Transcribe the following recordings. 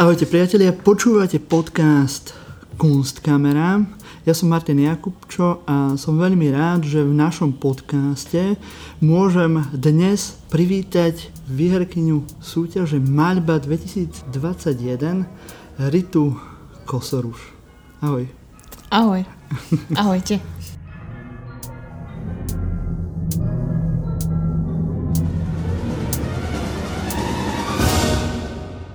Ahojte priatelia, počúvate podcast Kunstkamera. Ja som Martin Jakubčo a som veľmi rád, že v našom podcaste môžem dnes privítať výherkyňu súťaže Malba 2021 Ritu Kosoruš. Ahoj. Ahoj. Ahojte.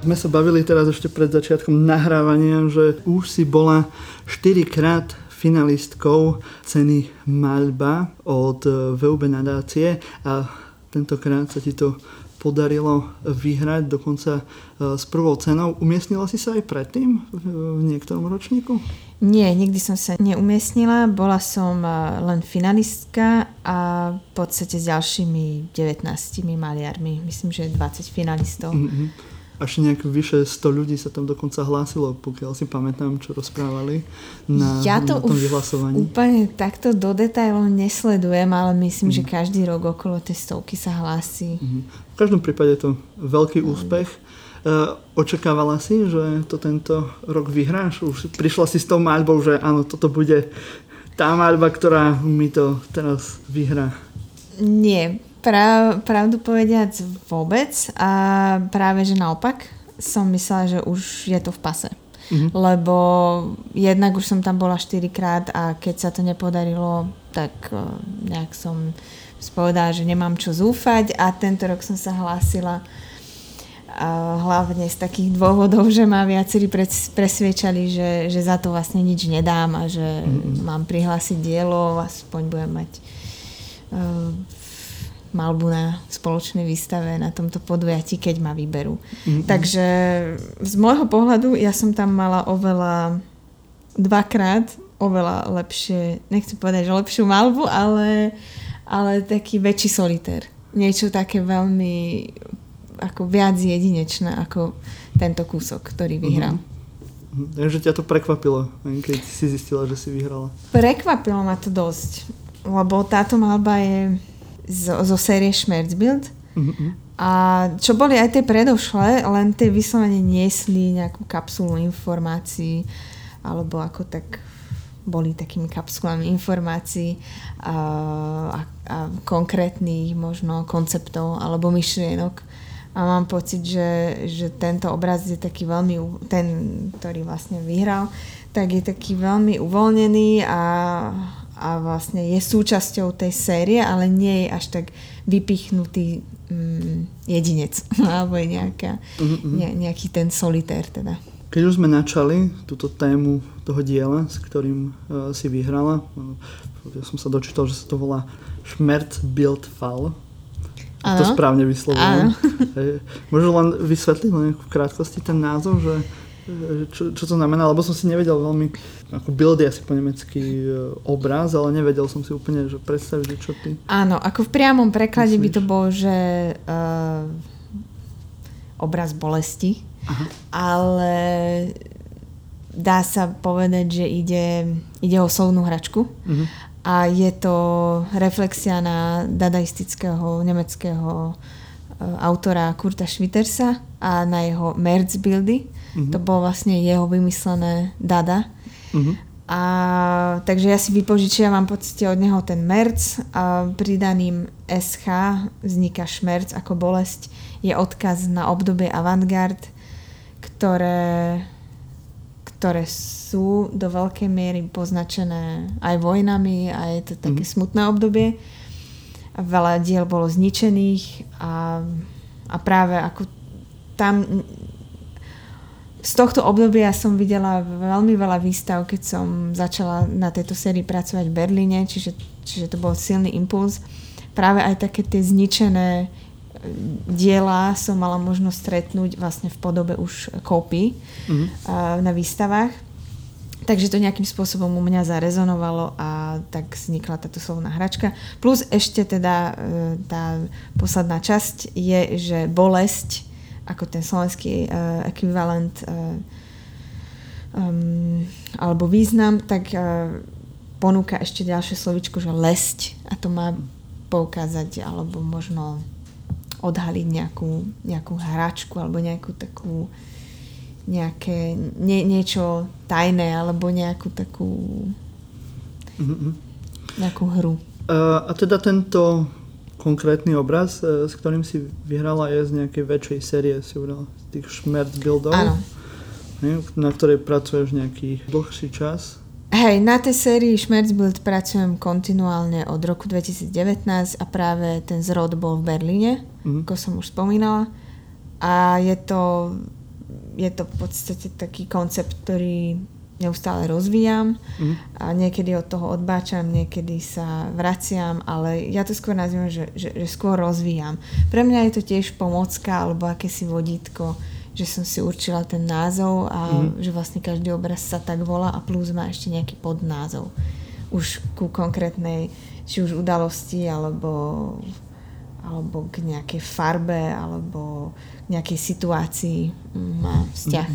Sme sa bavili teraz ešte pred začiatkom nahrávania, že už si bola 4-krát finalistkou ceny Malba od VUB Nadácie a tentokrát sa ti to podarilo vyhrať dokonca s prvou cenou. Umiestnila si sa aj predtým v niektorom ročníku? Nie, nikdy som sa neumiestnila. Bola som len finalistka a v podstate s ďalšími 19 maliarmi. Myslím, že 20 finalistov. Mm-hmm. Až nejak vyše 100 ľudí sa tam dokonca hlásilo, pokiaľ si pamätám, čo rozprávali na tom vyhlasovaní. Ja to úplne takto do detailov nesledujem, ale myslím, že každý rok okolo tej stovky sa hlási. V každom prípade je to veľký úspech. Očakávala si, že to tento rok vyhráš? Už prišla si s tou maľbou, že áno, toto bude tá maľba, ktorá mi to teraz vyhrá. Nie, pravdu povediac vôbec, a práve že naopak som myslela, že už je to v pase. Mm-hmm. Lebo jednak už som tam bola 4-krát a keď sa to nepodarilo, tak nejak som spovedala, že nemám čo zúfať, a tento rok som sa hlásila hlavne z takých dôvodov, že ma viacerí presviečali, že za to vlastne nič nedám a že mám prihlásiť dielo, aspoň budem mať malbu na spoločnej výstave na tomto podujatí, keď ma vyberú. Mm-hmm. Takže z môjho pohľadu ja som tam mala dvakrát oveľa lepšie, nechcem povedať, že lepšiu malbu, ale taký väčší solitér. Niečo také veľmi ako viac jedinečné ako tento kúsok, ktorý vyhrám. Mm-hmm. Takže ťa to prekvapilo, keď si zistila, že si vyhrala. Prekvapilo ma to dosť, lebo táto malba je zo série Schmerzbild. Mm-hmm. A čo boli aj tie predošlé, len tie vyslovene niesli nejakú kapsulu informácií, alebo ako tak boli takými kapsulami informácií a konkrétnych možno konceptov alebo myšlienok. A mám pocit, že tento obraz je taký veľmi, ten, ktorý vlastne vyhral, tak je taký veľmi uvoľnený a vlastne je súčasťou tej série, ale nie je až tak vypichnutý jedinec alebo je nejaký ten solitér teda. Keď už sme načali túto tému toho diela, s ktorým si vyhrala, ja som sa dočítal, že sa to volá Schmerzbild Fall. To správne vyslovujem. Môžu len vysvetliť v krátkosti ten názov, že Čo to znamená, lebo som si nevedel veľmi, ako build je asi po nemecky obraz, ale nevedel som si úplne, že predstaviť, čo ty. Áno, ako v priamom preklade myslíš? By to bol, že obraz bolesti. Aha. Ale dá sa povedať, že ide o slovnú hračku. Uh-huh. A je to reflexia na dadaistického nemeckého autora Kurta Schwittersa a na jeho Merz Bildy. Uh-huh. To bolo vlastne jeho vymyslené dada. Uh-huh. A takže ja si vypožičiam, mám pocite od neho ten merc a pridaným SH vzniká šmerc ako bolesť. Je odkaz na obdobie avantgard, ktoré sú do veľkej miery poznačené aj vojnami, a je to také smutné obdobie. Veľa diel bolo zničených a práve ako tam z tohto obdobia som videla veľmi veľa výstav, keď som začala na tejto sérii pracovať v Berlíne, čiže to bol silný impuls. Práve aj také tie zničené diela som mala možnosť stretnúť vlastne v podobe už kópií na výstavách. Takže to nejakým spôsobom u mňa zarezonovalo a tak vznikla táto slovná hračka. Plus ešte teda tá posledná časť je, že bolesť ako ten slovenský ekvivalent alebo význam, tak ponúka ešte ďalšie slovíčko, že lesť, a to má poukázať alebo možno odhaliť nejakú hračku alebo nejakú takú nejaké, niečo tajné alebo nejakú takú nejakú hru. A teda tento konkrétny obraz, s ktorým si vyhrala, je z nejakej väčšej série, si uvedala, z tých Schmerzbildov. Áno. Na ktorej pracuješ nejaký dlhší čas. Hej, na tej sérii Schmerzbild pracujem kontinuálne od roku 2019 a práve ten zrod bol v Berlíne, ako som už spomínala. A je to v podstate taký koncept, ktorý neustále rozvíjam a niekedy od toho odbáčam, niekedy sa vraciam, ale ja to skôr nazviem, že skôr rozvíjam. Pre mňa je to tiež pomocka alebo akési vodítko, že som si určila ten názov a že vlastne každý obraz sa tak volá a plus má ešte nejaký podnázov. Už ku konkrétnej, či už udalosti, alebo k nejakej farbe, alebo k nejakej situácii má vzťah.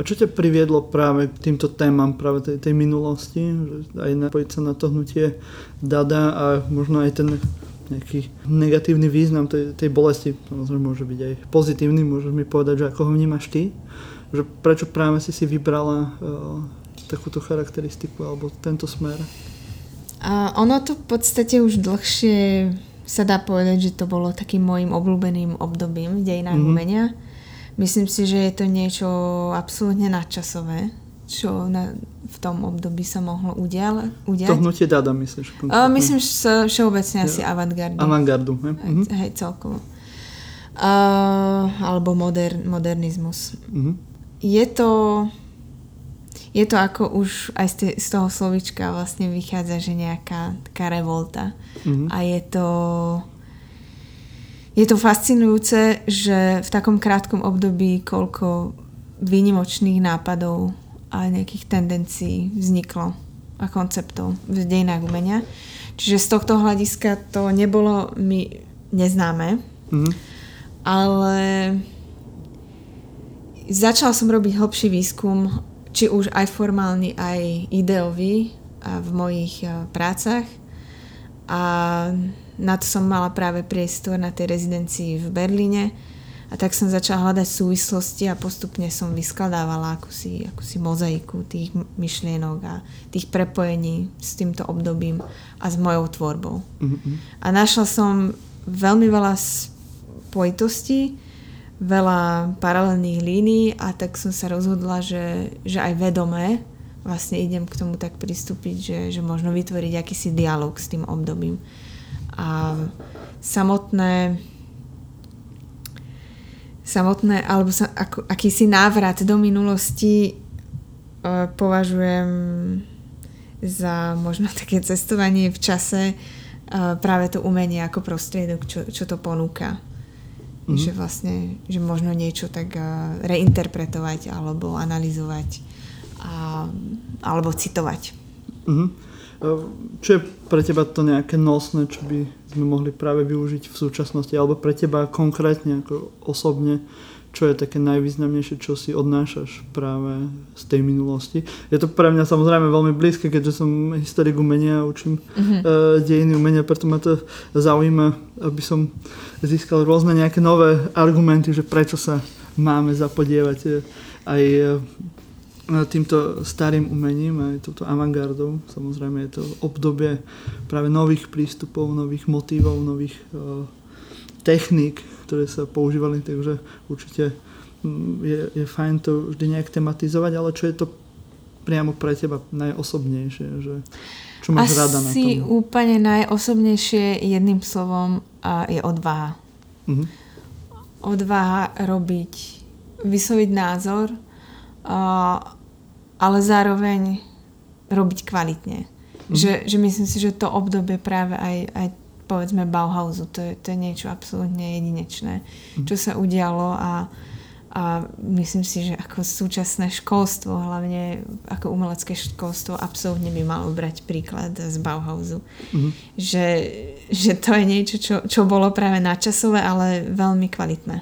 A čo ťa priviedlo práve k týmto témam, práve tej minulosti? Aj napojiť sa na to hnutie dada a možno aj ten nejaký negatívny význam tej bolesti. Samozrejme môže byť aj pozitívny, môžeš mi povedať, že ako ho vnímaš ty? Že prečo práve si vybrala takúto charakteristiku alebo tento smer? A ono to v podstate už dlhšie sa dá povedať, že to bolo takým mojim obľúbeným obdobím v dejinách umenia. Myslím si, že je to niečo absolútne nadčasové, čo v tom období sa mohlo udiať. To hnutie dada, myslíš? Myslím, že všeobecne asi avantgardu. Avantgardu, hej? Hej, celkovo. Alebo modernizmus. Je to ako už aj z toho slovička vlastne vychádza, že nejaká taká revolta. A je to fascinujúce, že v takom krátkom období koľko výnimočných nápadov a nejakých tendencií vzniklo a konceptov v dejinách umenia. Čiže z tohto hľadiska to nebolo mi neznáme, ale začala som robiť hlbší výskum, či už aj formálny, aj ideový v mojich prácach. A na to som mala práve priestor na tej rezidencii v Berlíne. A tak som začala hľadať súvislosti a postupne som vyskladávala akúsi mozaiku tých myšlienok a tých prepojení s týmto obdobím a s mojou tvorbou. A našla som veľmi veľa spojitostí, veľa paralelných línií a tak som sa rozhodla, že aj vedomé vlastne idem k tomu tak pristúpiť, že možno vytvoriť akýsi dialog s tým obdobím. A samotné alebo akýsi návrat do minulosti považujem za možno také cestovanie v čase práve to umenie ako prostriedok, čo to ponúka. Že vlastne, že možno niečo tak reinterpretovať alebo analyzovať alebo citovať. Čo je pre teba to nejaké nosné, čo by sme mohli práve využiť v súčasnosti, alebo pre teba konkrétne, ako osobne, čo je také najvýznamnejšie, čo si odnášaš práve z tej minulosti? Je to pre mňa samozrejme veľmi blízke, keďže som historik umenia a učím dejiny umenia, preto ma to zaujíma, aby som získal rôzne nejaké nové argumenty, že prečo sa máme zapodievať aj týmto starým umením, aj touto avantgardou. Samozrejme je to obdobie práve nových prístupov, nových motívov, nových techník, ktoré sa používali, takže určite je fajn to vždy nejak tematizovať, ale čo je to priamo pre teba najosobnejšie? Čo máš rada na tom? Asi úplne najosobnejšie jedným slovom je odvaha. Odvaha vysloviť názor, ale zároveň robiť kvalitne. Že myslím si, že to obdobie práve aj povedzme Bauhausu, to je niečo absolútne jedinečné, čo sa udialo a myslím si, že ako súčasné školstvo, hlavne ako umelecké školstvo, absolútne by malo brať príklad z Bauhausu. Že to je niečo, čo bolo práve nadčasové, ale veľmi kvalitné.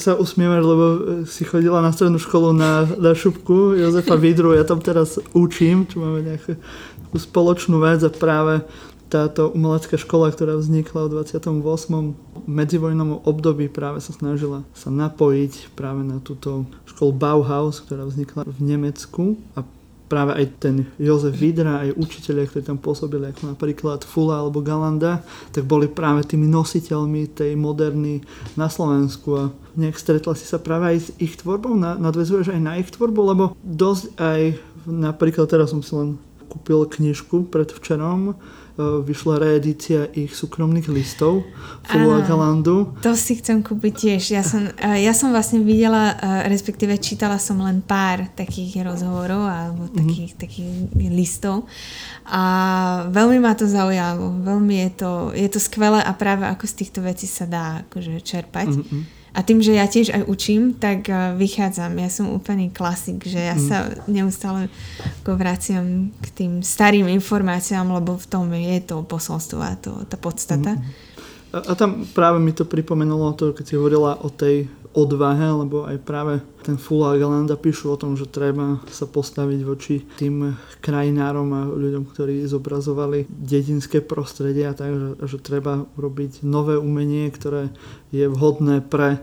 Sa usmievaš, lebo si chodila na strednú školu na šupku Jozefa Vydru, ja tam teraz učím, čo máme nejakú spoločnú vec a práve táto umelecká škola, ktorá vznikla v 28. medzivojnovom období, práve sa snažila sa napojiť práve na túto školu Bauhaus, ktorá vznikla v Nemecku, a práve aj ten Jozef Vydra, aj učitelia, ktorí tam pôsobili, ako napríklad Fula alebo Galanda, tak boli práve tými nositeľmi tej moderny na Slovensku. A nejak stretla si sa práve aj s ich tvorbou? Nadväzuješ aj na ich tvorbu? Lebo dosť aj, napríklad teraz som si len kúpil knižku predvčerom, vyšla reedícia ich súkromných listov Fula Galandu. To si chcem kúpiť tiež. Ja som vlastne videla, respektíve čítala som len pár takých rozhovorov alebo takých listov a veľmi ma to zaujalo. Veľmi je to skvelé a práve ako z týchto vecí sa dá akože čerpať. A tým, že ja tiež aj učím, tak vychádzam. Ja som úplný klasik, že ja sa neustále vraciam k tým starým informáciám, lebo v tom je to posolstvo a tá podstata. A tam práve mi to pripomenulo to, keď si hovorila o tej odvahe, lebo aj práve ten Fula a Galanda píšu o tom, že treba sa postaviť voči tým krajinárom a ľuďom, ktorí zobrazovali dedinské prostredie, a tak, že treba robiť nové umenie, ktoré je vhodné pre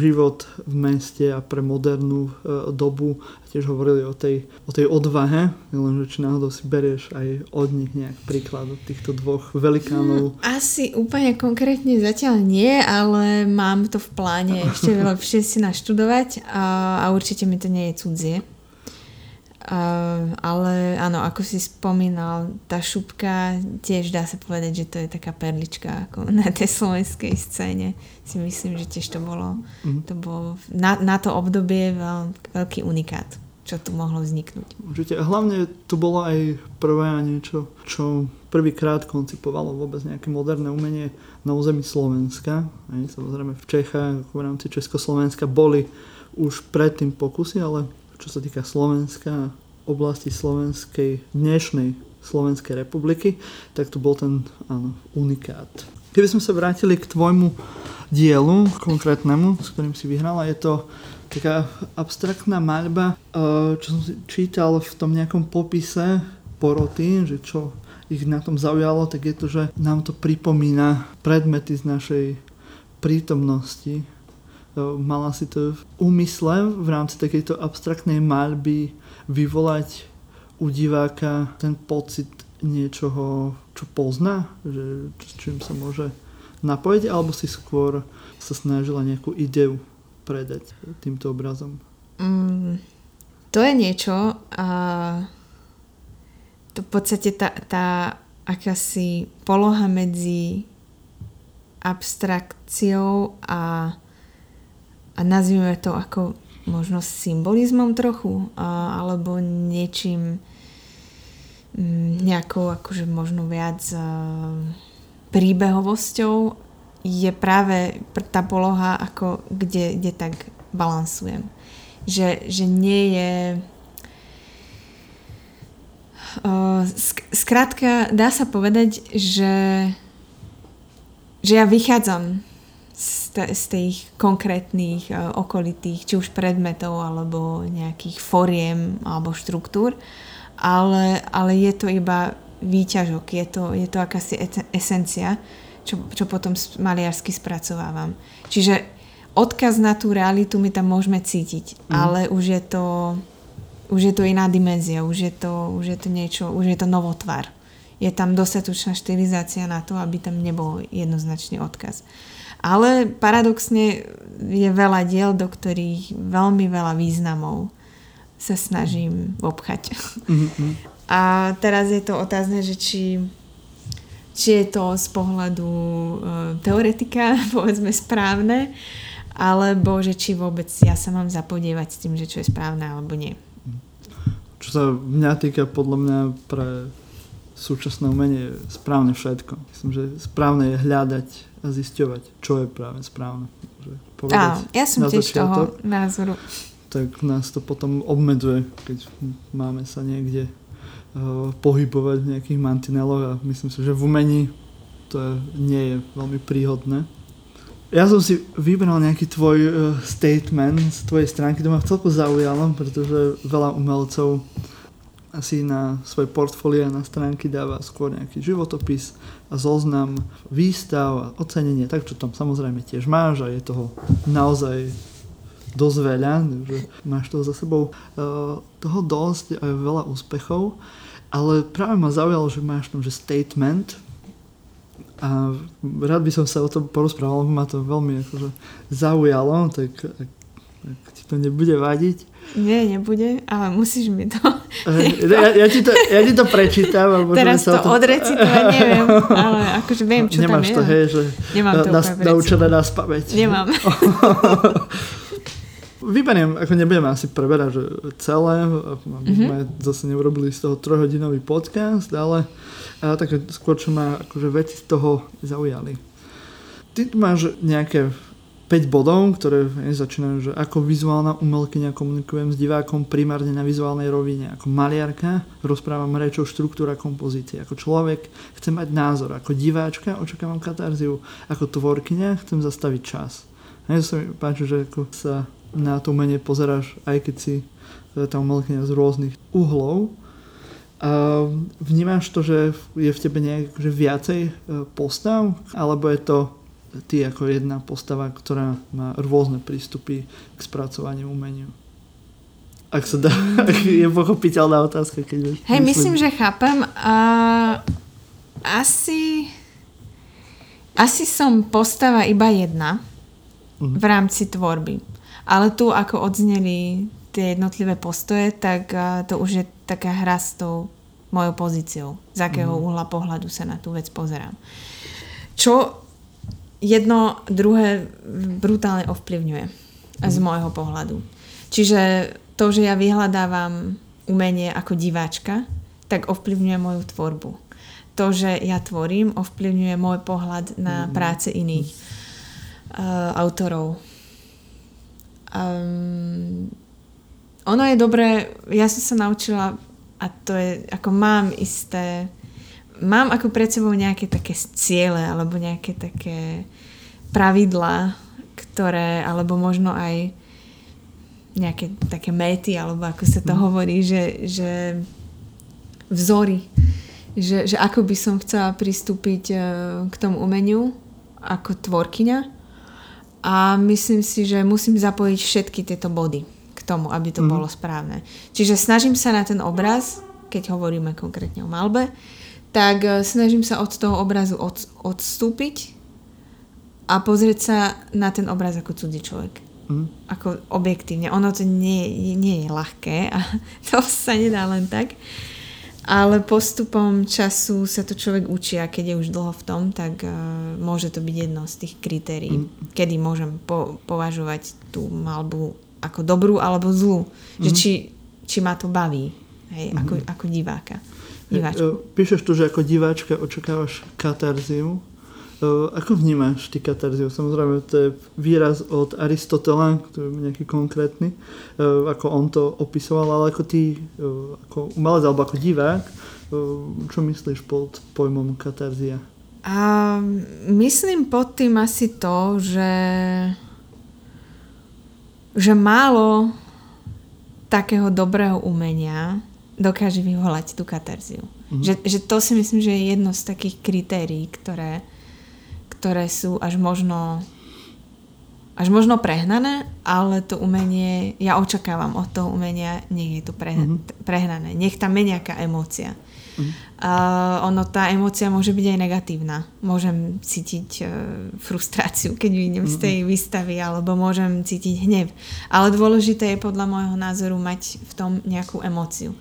život v meste a pre modernú dobu. A tiež hovorili o tej odvahe, lenže či náhodou si berieš aj od nich nejak príklad od týchto dvoch velikánov. Asi úplne konkrétne zatiaľ nie, ale mám to v pláne ešte lepšie si naštudovať a určite mi to nie je cudzie. Ale áno, ako si spomínal, tá šupka tiež dá sa povedať, že to je taká perlička ako na tej slovenskej scéne. Si myslím, že tiež to bolo na to obdobie veľký unikát, čo tu mohlo vzniknúť. Určite. A hlavne to bolo aj prvé niečo, čo prvýkrát koncipovalo vôbec nejaké moderné umenie na území Slovenska. Aj samozrejme v Čechách, v rámci Československa boli už predtým pokusy, ale čo sa týka Slovenska, oblasti dnešnej Slovenskej republiky, tak to bol ten unikát. Keby sme sa vrátili k tvojmu dielu, konkrétnemu, s ktorým si vyhrala, je to taká abstraktná maľba, čo som čítal v tom nejakom popise poroty, že čo ich na tom zaujalo, tak je to, že nám to pripomína predmety z našej prítomnosti. Mala si to v úmysle v rámci takejto abstraktnej maľby vyvolať u diváka ten pocit niečoho, čo pozná, že čím sa môže napojiť, alebo si skôr sa snažila nejakú ideu predať týmto obrazom? To je niečo, to v podstate tá akási poloha medzi abstrakciou a nazvime to ako možno symbolizmom trochu, alebo niečím nejakou akože možno viac príbehovosťou, je práve tá poloha, ako kde tak balansujem. Že nie je... Skrátka, dá sa povedať, že ja vychádzam z tých konkrétnych okolitých, či už predmetov, alebo nejakých foriem, alebo štruktúr, ale je to iba výťažok, je to akási esencia, čo potom maliarsky spracovávam. Čiže odkaz na tú realitu my tam môžeme cítiť, ale už je to iná dimenzia, už je to niečo, už je to novotvar. Je tam dostatočná štylizácia na to, aby tam nebol jednoznačný odkaz. Ale paradoxne je veľa diel, do ktorých veľmi veľa významov sa snažím obchať. A teraz je to otázne, že či je to z pohľadu teoretika, povedzme, správne, alebo že či vôbec ja sa mám zapodievať s tým, že čo je správne, alebo nie. Čo sa mňa týka, podľa mňa pre súčasné umenie je správne všetko. Myslím, že správne je hľadať a zisťovať, čo je práve správne. Povedať ja som tiež toho názoru. Tak nás to potom obmedzuje, keď máme sa niekde pohybovať v nejakých mantineloch, a myslím si, že v umení to nie je veľmi príhodné. Ja som si vybral nejaký tvoj statement z tvojej stránky, to ma celkom zaujalo, pretože veľa umelcov asi na svoje portfólia, na stránky dáva skôr nejaký životopis a zoznam výstav a ocenenia, tak čo tam samozrejme tiež máš a je toho naozaj dosť veľa, že máš toho za sebou toho dosť a veľa úspechov, ale práve ma zaujalo, že máš tam že statement a rád by som sa o tom porozprával, lebo ma to veľmi akože zaujalo, tak ti to nebude vadiť. Nie, nebude, ale musíš mi to... Ja ti to prečítam. Teraz to odrecitovať neviem, ale akože viem, čo nemáš tam je. Nemáš to, hej, že naučené nás pamäť. Nemám. Vyberiem, ako nebudeme asi preberať že celé, sme zase neurobili z toho 3-hodinový podcast, ale také skôr, čo ma akože veci z toho zaujali. Ty máš nejaké 5 bodov, ktoré začínajú, že ako vizuálna umelkyňa komunikujem s divákom primárne na vizuálnej rovine. Ako maliarka rozprávam rečou štruktúra kompozície. Ako človek chcem mať názor. Ako diváčka očakávam katarziu. Ako tvorkyňa chcem zastaviť čas. A to sa mi páči, že ako sa na to umenie pozeráš, aj keď si tá umelkyňa z rôznych uhlov. A vnímaš to, že je v tebe nejak že viacej postav? Alebo je to ty ako jedna postava, ktorá má rôzne prístupy k spracovaniu umeniu? Ak sa dá, je pochopiteľná otázka. Keď hej, myslím, že chápem. Asi som postava iba jedna v rámci tvorby. Ale tu, ako odzneli tie jednotlivé postoje, tak to už je taká hra s tou mojou pozíciou. Z akého uhla pohľadu sa na tú vec pozerám. Čo jedno druhé brutálne ovplyvňuje z môjho pohľadu. Čiže to, že ja vyhľadávam umenie ako diváčka, tak ovplyvňuje moju tvorbu. To, že ja tvorím, ovplyvňuje môj pohľad na práce iných autorov. Ono je dobré, ja som sa naučila a to je, ako mám ako pred sebou nejaké také ciele alebo nejaké také pravidlá, ktoré, alebo možno aj nejaké také méty, alebo ako sa to hovorí, že vzory, že ako by som chcela pristúpiť k tomu umeniu ako tvorkyňa, a myslím si, že musím zapojiť všetky tieto body k tomu, aby to bolo správne. Čiže snažím sa na ten obraz, keď hovoríme konkrétne o malbe, tak snažím sa od toho obrazu odstúpiť a pozrieť sa na ten obraz ako cudzí človek. Ako objektívne. Ono to nie je ľahké a to sa nedá len tak. Ale postupom času sa to človek učí a keď je už dlho v tom, tak môže to byť jedno z tých kritérií, kedy môžem považovať tú malbu ako dobrú alebo zlú. Že či ma to baví, hej, ako diváka. Píšeš tu, že ako diváčka očakávaš katarziu. Ako vnímaš ty katarziu? Samozrejme, to je výraz od Aristotela, ktorý je nejaký konkrétny, ako on to opisoval, ale ako ty, ako umelec alebo ako divák, čo myslíš pod pojmom katarzia? A myslím pod tým asi to, že málo takého dobrého umenia dokáže vyvolať tú katarziu. Že to si myslím, že je jedno z takých kritérií, ktoré sú až možno prehnané, ale to umenie, ja očakávam od toho umenia, nech je to prehnané. Nech tam je nejaká emócia. Tá emócia môže byť aj negatívna. Môžem cítiť frustráciu, keď vidím z tej výstavy, alebo môžem cítiť hnev. Ale dôležité je podľa môjho názoru mať v tom nejakú emóciu.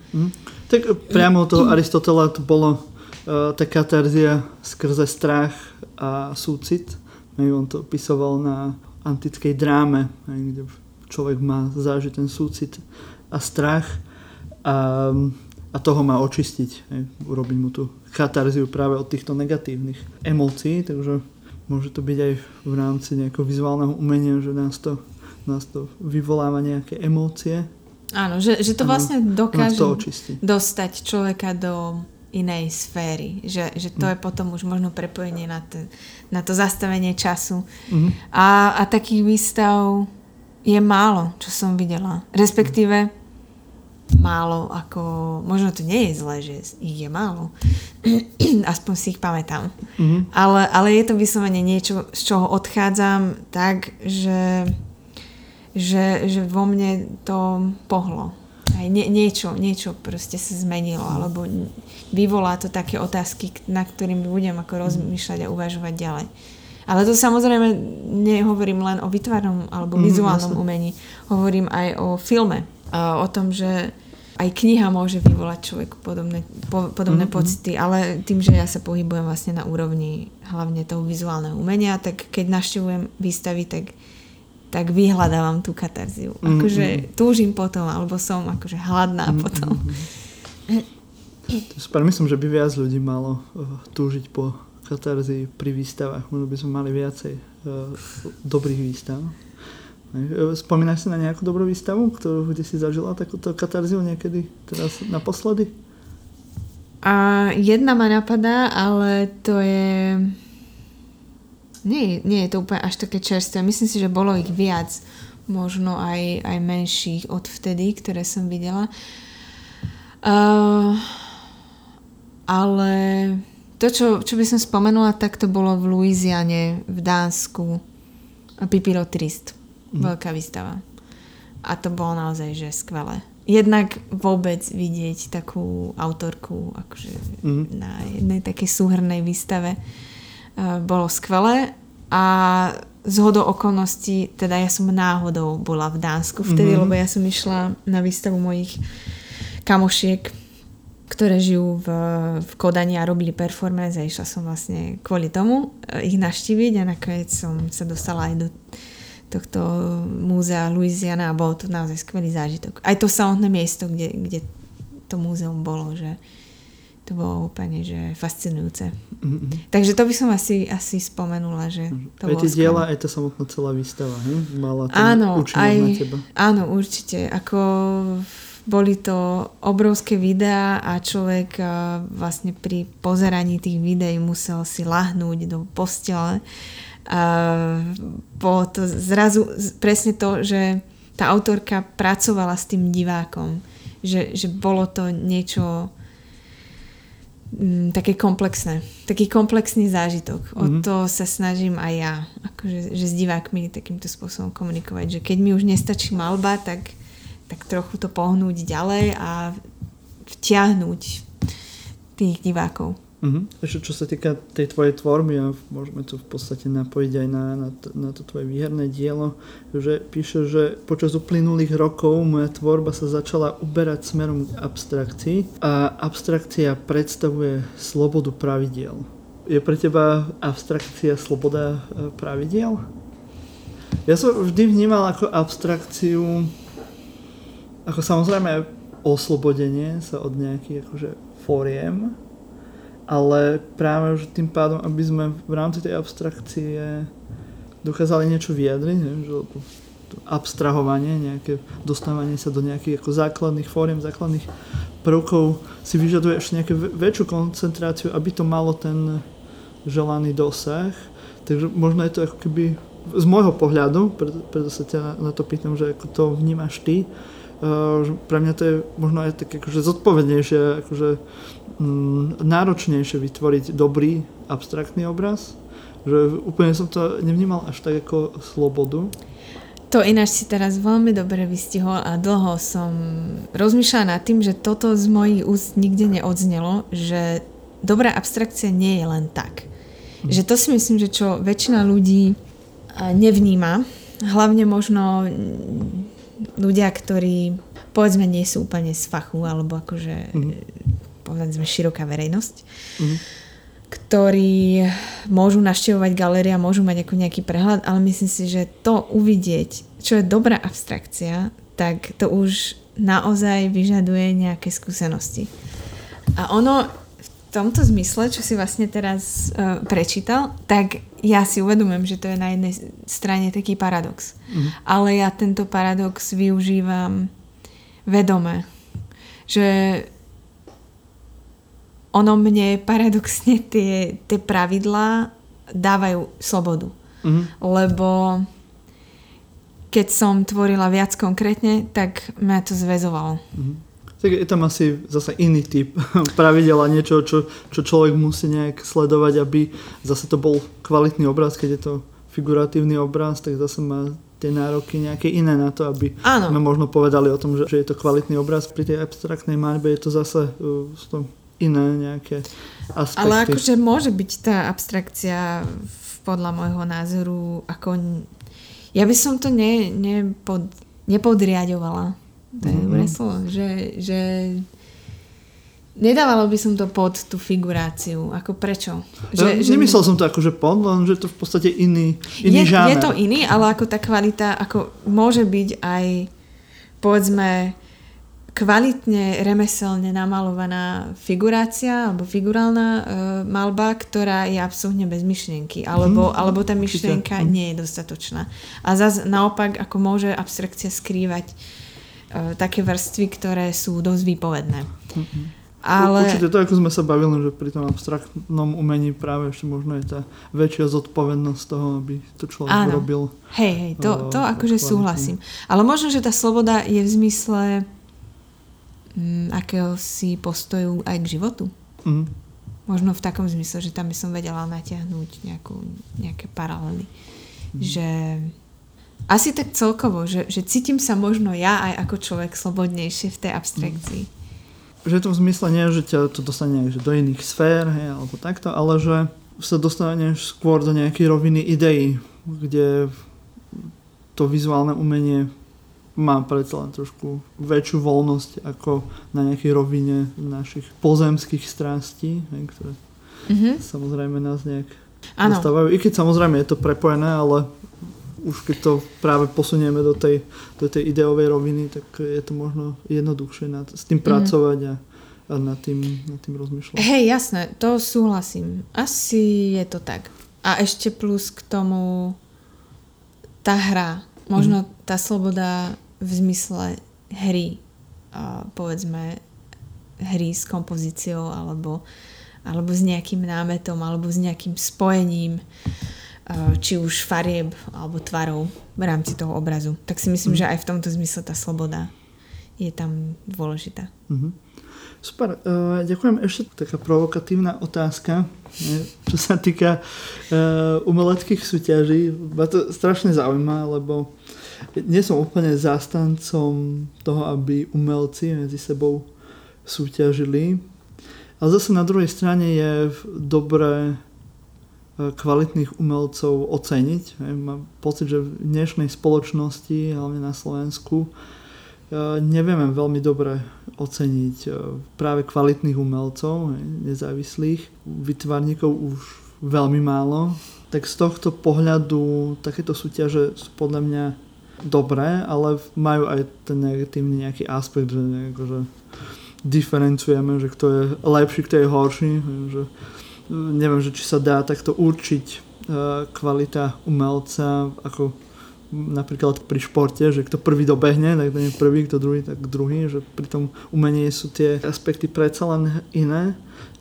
Tak priamo toho Aristotela to bolo tá katarzia skrze strach a súcit. On to opisoval na antickej dráme, kde človek má zažiť ten súcit a strach a toho má očistiť. Urobiť mu tú katarziu práve od týchto negatívnych emócií, takže môže to byť aj v rámci nejakého vizuálneho umenia, že nás to vyvoláva nejaké emócie. Áno, že to vlastne dokáže dostať človeka do inej sféry. Že to je potom už možno prepojenie na to zastavenie času. A takých výstav je málo, čo som videla. Respektíve málo ako... Možno to nie je zlé, že ich je málo. Aspoň si ich pamätám. Mm-hmm. Ale je to vyslovene niečo, z čoho odchádzam tak, že vo mne to pohlo. Aj niečo proste sa zmenilo, alebo vyvolá to také otázky, na ktorými budem ako rozmýšľať a uvažovať ďalej. Ale to samozrejme nehovorím len o výtvarnom alebo vizuálnom umení. Hovorím aj o filme. O tom, že aj kniha môže vyvolať človeku podobné pocity, ale tým, že ja sa pohybujem vlastne na úrovni hlavne toho vizuálneho umenia, tak keď navštevujem výstavy, tak vyhľadávam tú katarziu. Akože túžim potom, alebo som akože hladná potom. Super, myslím, že by viac ľudí malo túžiť po katarzii pri výstavách. Možno by sme mali viacej dobrých výstav. Spomínaš si na nejakú dobrú výstavu, ktorú si zažila takúto katarziu niekedy teraz naposledy? A jedna ma napadá, ale to je... Nie je to úplne až také čerstvé. Myslím si, že bolo ich viac. Možno aj menších od vtedy, ktoré som videla. Ale to, čo by som spomenula, tak to bolo v Louisiane, v Dánsku. Pipirotryst. Veľká výstava. A to bolo naozaj, že skvelé. Jednak vôbec vidieť takú autorku akože na jednej takej súhrnej výstave bolo skvelé a zhodou okolností, teda ja som náhodou bola v Dánsku vtedy, lebo ja som išla na výstavu mojich kamošiek, ktoré žijú v Kodani a robili performance a išla som vlastne kvôli tomu ich navštíviť a nakoniec som sa dostala aj do tohto múzea Louisiana a bol to naozaj skvelý zážitok. Aj to samotné miesto, kde to múzeum bolo, že to bolo úplne, že fascinujúce. Takže to by som asi spomenula, že to bolo skvelé. Diela aj tá samotná celá výstava, he? Mala ten účinok na teba. Áno, určite. Ako boli to obrovské videá a človek vlastne pri pozeraní tých videí musel si lahnúť do postele. Bolo to zrazu presne to, že tá autorka pracovala s tým divákom. Že bolo to niečo také komplexné. Taký komplexný zážitok. O to sa snažím aj ja. Akože, že s divákmi takýmto spôsobom komunikovať. Že keď mi už nestačí malba, tak trochu to pohnúť ďalej a vtiahnuť tých divákov. Ešte čo sa týka tej tvojej tvorby, a môžeme to v podstate napojiť aj na to tvoje výherné dielo, že píše, že počas uplynulých rokov moja tvorba sa začala uberať smerom k abstrakcii a abstrakcia predstavuje slobodu pravidiel. Je pre teba abstrakcia sloboda pravidiel? Ja som vždy vnímal ako abstrakciu, ako samozrejme oslobodenie sa od nejakých akože fóriem, ale práve už tým pádom, aby sme v rámci tej abstrakcie dokázali niečo vyjadriť, neviem, že to abstrahovanie, nejaké dostávanie sa do nejakých ako základných fóriem, základných prvkov si vyžaduje ešte nejakú väčšiu koncentráciu, aby to malo ten želaný dosah. Takže možno je to ako keby z môjho pohľadu, preto sa ťa na to pýtam, že ako to vnímaš ty, pre mňa to je možno aj také akože zodpovednejšie, akože náročnejšie vytvoriť dobrý abstraktný obraz, že úplne som to nevnímal až tak ako slobodu. To ináč si teraz veľmi dobre vystihol a dlho som rozmýšľala nad tým, že toto z mojich úst nikde neodznelo, že dobrá abstrakcia nie je len tak. Že to si myslím, že čo väčšina ľudí nevníma, hlavne možno ľudia, ktorí povedzme nie sú úplne z fachu alebo akože povedzme široká verejnosť, ktorí môžu navštevovať galérie a môžu mať ako nejaký prehľad, ale myslím si, že to uvidieť, čo je dobrá abstrakcia, tak to už naozaj vyžaduje nejaké skúsenosti. A ono v tomto zmysle, čo si vlastne teraz prečítal, tak ja si uvedomujem, že to je na jednej strane taký paradox. Ale ja tento paradox využívam vedome. Že ono mne paradoxne tie pravidlá dávajú slobodu. Lebo keď som tvorila viac konkrétne, tak ma to zväzovalo. tak je tam asi zase iný typ pravidel a niečo, čo človek musí nejak sledovať, aby zase to bol kvalitný obraz. Keď je to figuratívny obraz, tak zase má tie nároky nejaké iné na to, aby sme možno povedali o tom, že je to kvalitný obraz. Pri tej abstraktnej maľbe je to zase iné nejaké aspekty. Ale akože môže byť tá abstrakcia podľa môjho názoru ako... Ja by som to nepodriaďovala. To je dobré slovo, že nedávalo by som to pod tú figuráciu. Ako prečo? Nemyslel som to akože pod, lenže to v podstate iný žáner. Je to iný, ale ako tá kvalita ako môže byť aj povedzme kvalitne remeselne namalovaná figurácia alebo figurálna maľba, ktorá je absolútne bez myšlienky alebo tá myšlienka nie je dostatočná. A zase naopak ako môže abstrakcia skrývať také vrstvy, ktoré sú dosť výpovedné. Ale... Určite to, ako sme sa bavili, že pri tom abstraktnom umení práve ešte možno je tá väčšia zodpovednosť toho, aby to človek robil. Hej, to akože súhlasím. Ale možno, že tá sloboda je v zmysle akéhosi postoju aj k životu. Možno v takom zmysle, že tam by som vedela natiahnuť nejaké paralely. Že asi tak celkovo, že cítim sa možno ja aj ako človek slobodnejšie v tej abstrakcii. Že to v zmysle nie, že ťa to dostane do iných sfér, alebo takto, ale že sa dostaneš skôr do nejakej roviny ideí, kde to vizuálne umenie má predsa len trošku väčšiu voľnosť ako na nejakej rovine našich pozemských strastí, ktoré samozrejme nás nejak dostávajú. I keď samozrejme je to prepojené, ale už keď to práve posunieme do tej ideovej roviny, tak je to možno jednoduchšie s tým pracovať a nad tým rozmýšľať. Hej, jasné, to súhlasím. Asi je to tak. A ešte plus k tomu tá hra. Možno tá sloboda v zmysle hry. Povedzme hry s kompozíciou alebo s nejakým námetom alebo s nejakým spojením či už farieb alebo tvarov v rámci toho obrazu. Tak si myslím, že aj v tomto zmysle tá sloboda je tam dôležitá. Super, ďakujem. Ešte taká provokatívna otázka, čo sa týka umeleckých súťaží. Ma to strašne zaujíma, lebo nie som úplne zástancom toho, aby umelci medzi sebou súťažili. Ale zase na druhej strane je dobré kvalitných umelcov oceniť. Mám pocit, že v dnešnej spoločnosti, hlavne na Slovensku, nevieme veľmi dobre oceniť práve kvalitných umelcov, nezávislých. Výtvarníkov už veľmi málo. Tak z tohto pohľadu takéto súťaže sú podľa mňa dobré, ale majú aj ten negatívny nejaký aspekt, že diferencujeme, že kto je lepší, kto je horší. Že neviem, že či sa dá takto určiť kvalita umelca, ako napríklad pri športe, že kto prvý dobehne, tak ten je prvý, kto druhý, tak druhý, že pri tom umení sú tie aspekty predsa len iné.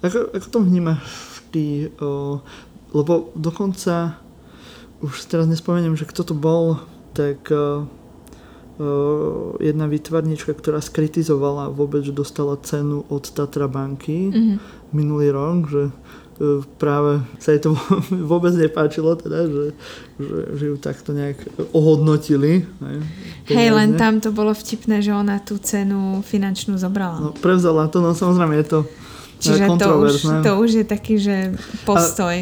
Ako to vnímaš ty? Lebo dokonca, už teraz nespomeniem, že kto to bol, tak jedna výtvarnička, ktorá skritizovala vôbec, že dostala cenu od Tatra banky minulý rok, že práve sa jej to vôbec nepáčilo, teda, že ju takto nejak ohodnotili. Hej, len tam to bolo vtipné, že ona tú cenu finančnú zobrala. No, prevzala to, no samozrejme je to kontroverzné. Čiže to už je taký, že postoj,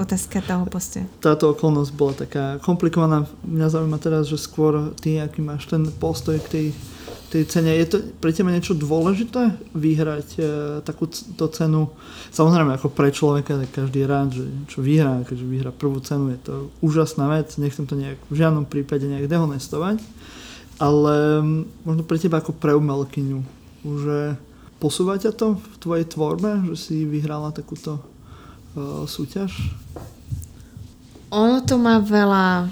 otázka toho postoja. Táto okolnosť bola taká komplikovaná. Mňa zaujíma teraz, že skôr ty, aký máš ten postoj k tej cene. Je to pre teba niečo dôležité vyhrať takúto cenu? Samozrejme, ako pre človeka, tak každý je rád, že niečo vyhrá. Keďže vyhrá prvú cenu, je to úžasná vec. Nechcem to nejak v žiadnom prípade nejak dehonestovať. Ale možno pre teba ako pre umelkyňu. Že posúva ťa to v tvojej tvorbe? Že si vyhrala takúto súťaž? Ono to má veľa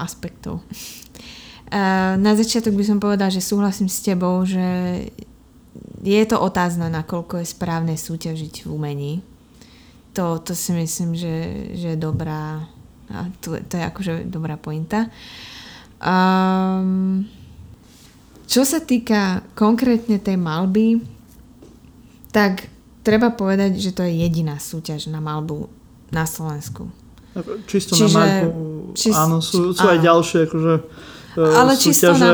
aspektov. Na začiatok by som povedala, že súhlasím s tebou, že je to otázna, nakoľko je správne súťažiť v umení. To si myslím, že je dobrá, to je akože dobrá pointa. Čo sa týka konkrétne tej malby, tak treba povedať, že to je jediná súťaž na malbu na Slovensku. Čisto čiže, na malbu, áno, sú aj ďalšie akože, ale súťaže.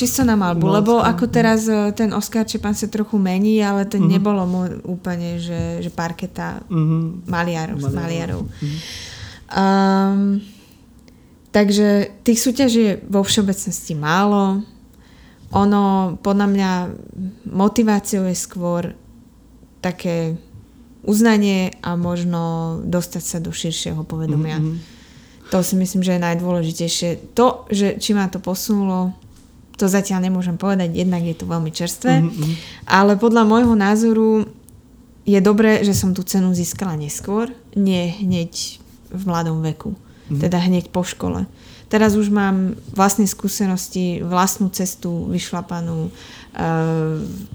čisto na malbu, lebo ako teraz ten Oskar Čepán sa trochu mení, ale to nebolo mu úplne, že parketa maliarov. Takže tých súťaží je vo všeobecnosti málo. Ono, podľa mňa, motiváciou je skôr také uznanie a možno dostať sa do širšieho povedomia. To si myslím, že je najdôležitejšie. To, že či ma to posunulo, to zatiaľ nemôžem povedať, jednak je to veľmi čerstvé, ale podľa môjho názoru je dobré, že som tú cenu získala neskôr, nie hneď v mladom veku, teda hneď po škole. Teraz už mám vlastné skúsenosti, vlastnú cestu vyšlapanú,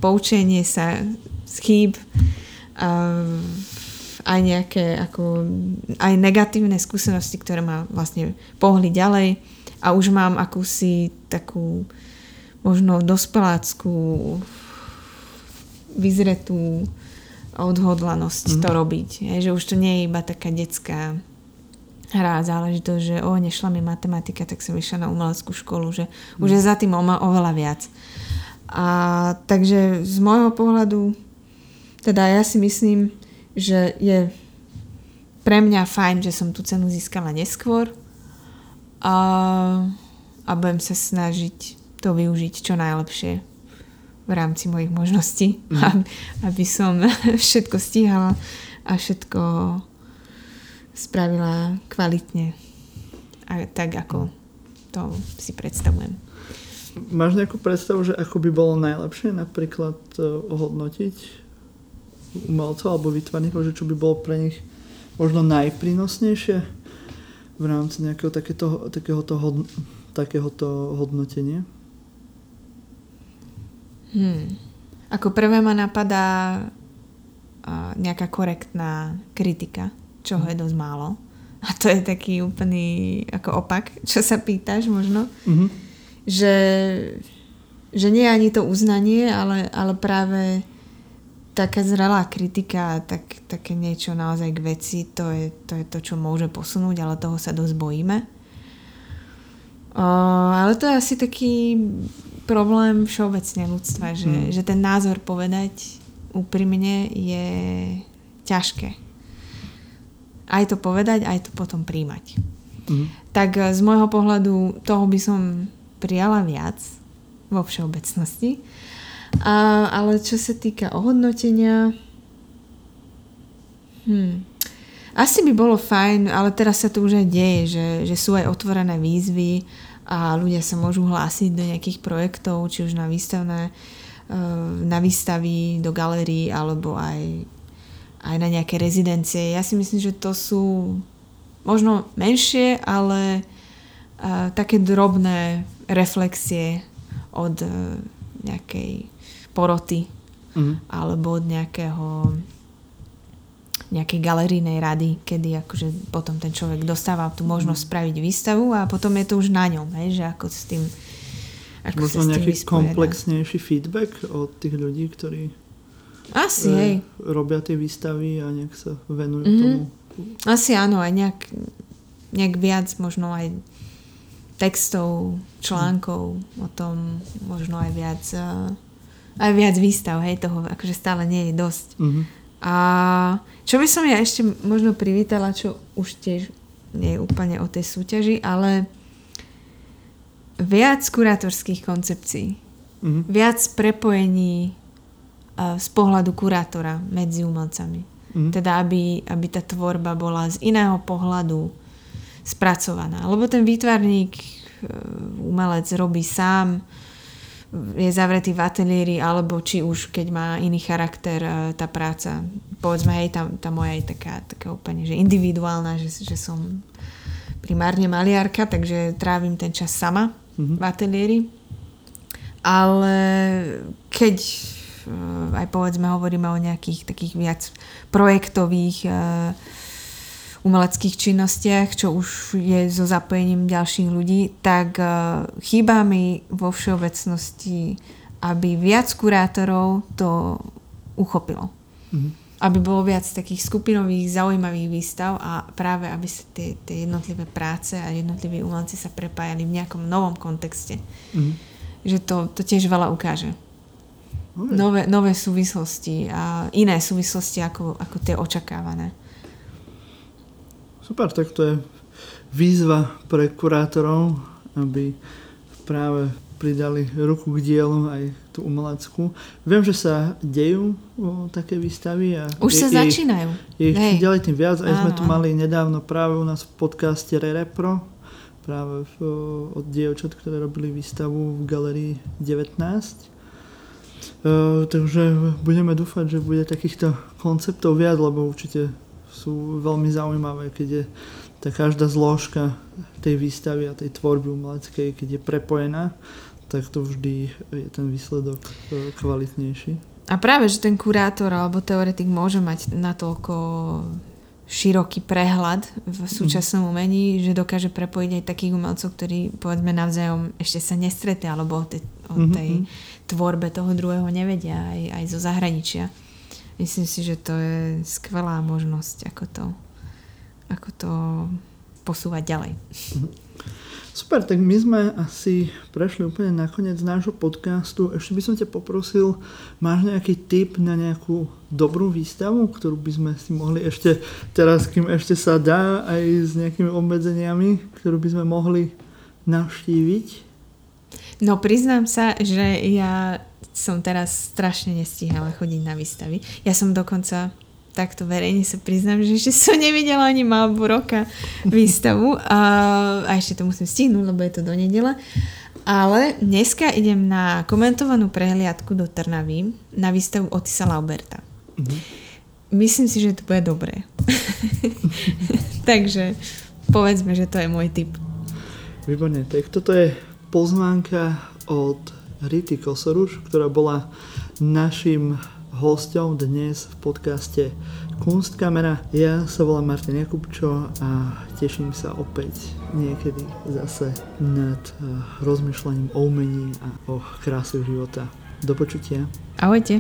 poučenie sa z chýb, aj nejaké ako, aj negatívne skúsenosti, ktoré ma vlastne pohli ďalej, a už mám akúsi takú možno dospeláckú vyzretú odhodlanosť to robiť. Je, že už to nie je iba taká detská hra a záležitosť, že nešla mi matematika, tak som išla na umeleckú školu, že už je za tým oveľa viac. A takže z môjho pohľadu, teda ja si myslím, že je pre mňa fajn, že som tú cenu získala neskôr, a budem sa snažiť to využiť čo najlepšie v rámci mojich možností, aby som všetko stíhala a všetko spravila kvalitne a tak, ako to si predstavujem. Máš nejakú predstavu, že ako by bolo najlepšie napríklad ohodnotiť umelcov alebo výtvarníkov, že čo by bolo pre nich možno najprínosnejšie v rámci nejakého takéhoto hodnotenia? Ako prvé ma napadá nejaká korektná kritika, čoho je dosť málo. A to je taký úplný ako opak, čo sa pýtaš možno. Že nie ani to uznanie, ale práve taká zrelá kritika, také niečo naozaj k veci, to je to, čo môže posunúť, ale toho sa dosť bojíme. Ale to je asi taký problém všeobecne ľudstva, že ten názor povedať úprimne je ťažké. Aj to povedať, aj to potom príjmať. Tak z môjho pohľadu toho by som prijala viac vo všeobecnosti. Ale čo sa týka ohodnotenia, asi by bolo fajn, ale teraz sa to už aj deje, že sú aj otvorené výzvy a ľudia sa môžu hlásiť do nejakých projektov, či už na výstavné, na výstavy, do galérií, alebo aj na nejaké rezidencie. Ja si myslím, že to sú možno menšie, ale také drobné reflexie od nejakej poroty alebo od nejakej galerijnej rady, kedy akože potom ten človek dostáva tú možnosť spraviť výstavu a potom je to už na ňom, že ako s tým možno nejaký komplexnejší feedback od tých ľudí, ktorí asi, robia tie výstavy a nejak sa venujú tomu. Asi áno, aj nejak viac možno aj textov, článkov o tom, možno aj viac výstav, toho akože stále nie je dosť. A čo by som ja ešte možno privítala, čo už tiež nie je úplne o tej súťaži, ale viac kurátorských koncepcií, viac prepojení z pohľadu kurátora medzi umelcami. Teda aby tá tvorba bola z iného pohľadu spracovaná. Lebo ten výtvarník, umelec robí sám, je zavretý v ateliéri, alebo či už keď má iný charakter tá práca. Povedzme, tá moja je taká úplne že individuálna, že som primárne maliarka, takže trávim ten čas sama v ateliéri. Ale keď aj povedzme hovoríme o nejakých takých viac projektových umeleckých činnostiach, čo už je so zapojením ďalších ľudí, tak chýba mi vo všeobecnosti, aby viac kurátorov to uchopilo. Mhm. Aby bolo viac takých skupinových, zaujímavých výstav a práve aby sa tie jednotlivé práce a jednotliví umelci sa prepájali v nejakom novom kontexte. Mm. Že to tiež veľa ukáže. Okay. Nové súvislosti a iné súvislosti ako tie očakávané. Super, tak to je výzva pre kurátorov, aby práve pridali ruku k dielu aj tú umeleckú. Viem, že sa dejú také výstavy. A už sa začínajú. Je ich ďalej tým viac. Aj sme tu mali nedávno práve u nás v podcaste Rerepro, práve od dievčat, ktoré robili výstavu v Galérii 19. Takže budeme dúfať, že bude takýchto konceptov viac, lebo určite sú veľmi zaujímavé, keď je tá každá zložka tej výstavy a tej tvorby umeleckej, keď je prepojená, tak to vždy je ten výsledok kvalitnejší. A práve, že ten kurátor alebo teoretik môže mať natoľko široký prehľad v súčasnom umení, že dokáže prepojiť aj takých umelcov, ktorí povedzme navzájom ešte sa nestretli alebo o tej tvorbe toho druhého nevedia aj zo zahraničia. Myslím si, že to je skvelá možnosť, ako to posúvať ďalej. Super, tak my sme asi prešli úplne na koniec nášho podcastu. Ešte by som ťa poprosil, máš nejaký tip na nejakú dobrú výstavu, ktorú by sme si mohli ešte teraz, kým ešte sa dá, aj s nejakými obmedzeniami, ktorú by sme mohli navštíviť? No priznám sa, že ja som teraz strašne nestihala chodiť na výstavy. Ja som dokonca takto verejne sa priznám, že ešte som nevidela ani Malbu roka výstavu a ešte to musím stihnúť, lebo je to do nedele. Ale dneska idem na komentovanú prehliadku do Trnavy na výstavu Otisa Lauberta. Myslím si, že to bude dobré. Takže povedzme, že to je môj tip. Výborne, tak toto je pozvánka od Rity Kosoruš, ktorá bola našim hosťom dnes v podcaste Kunstkamera. Ja sa volám Martin Jakubčo a teším sa opäť niekedy zase nad rozmýšľaním o umení a o kráse života. Do počutia. Ahojte.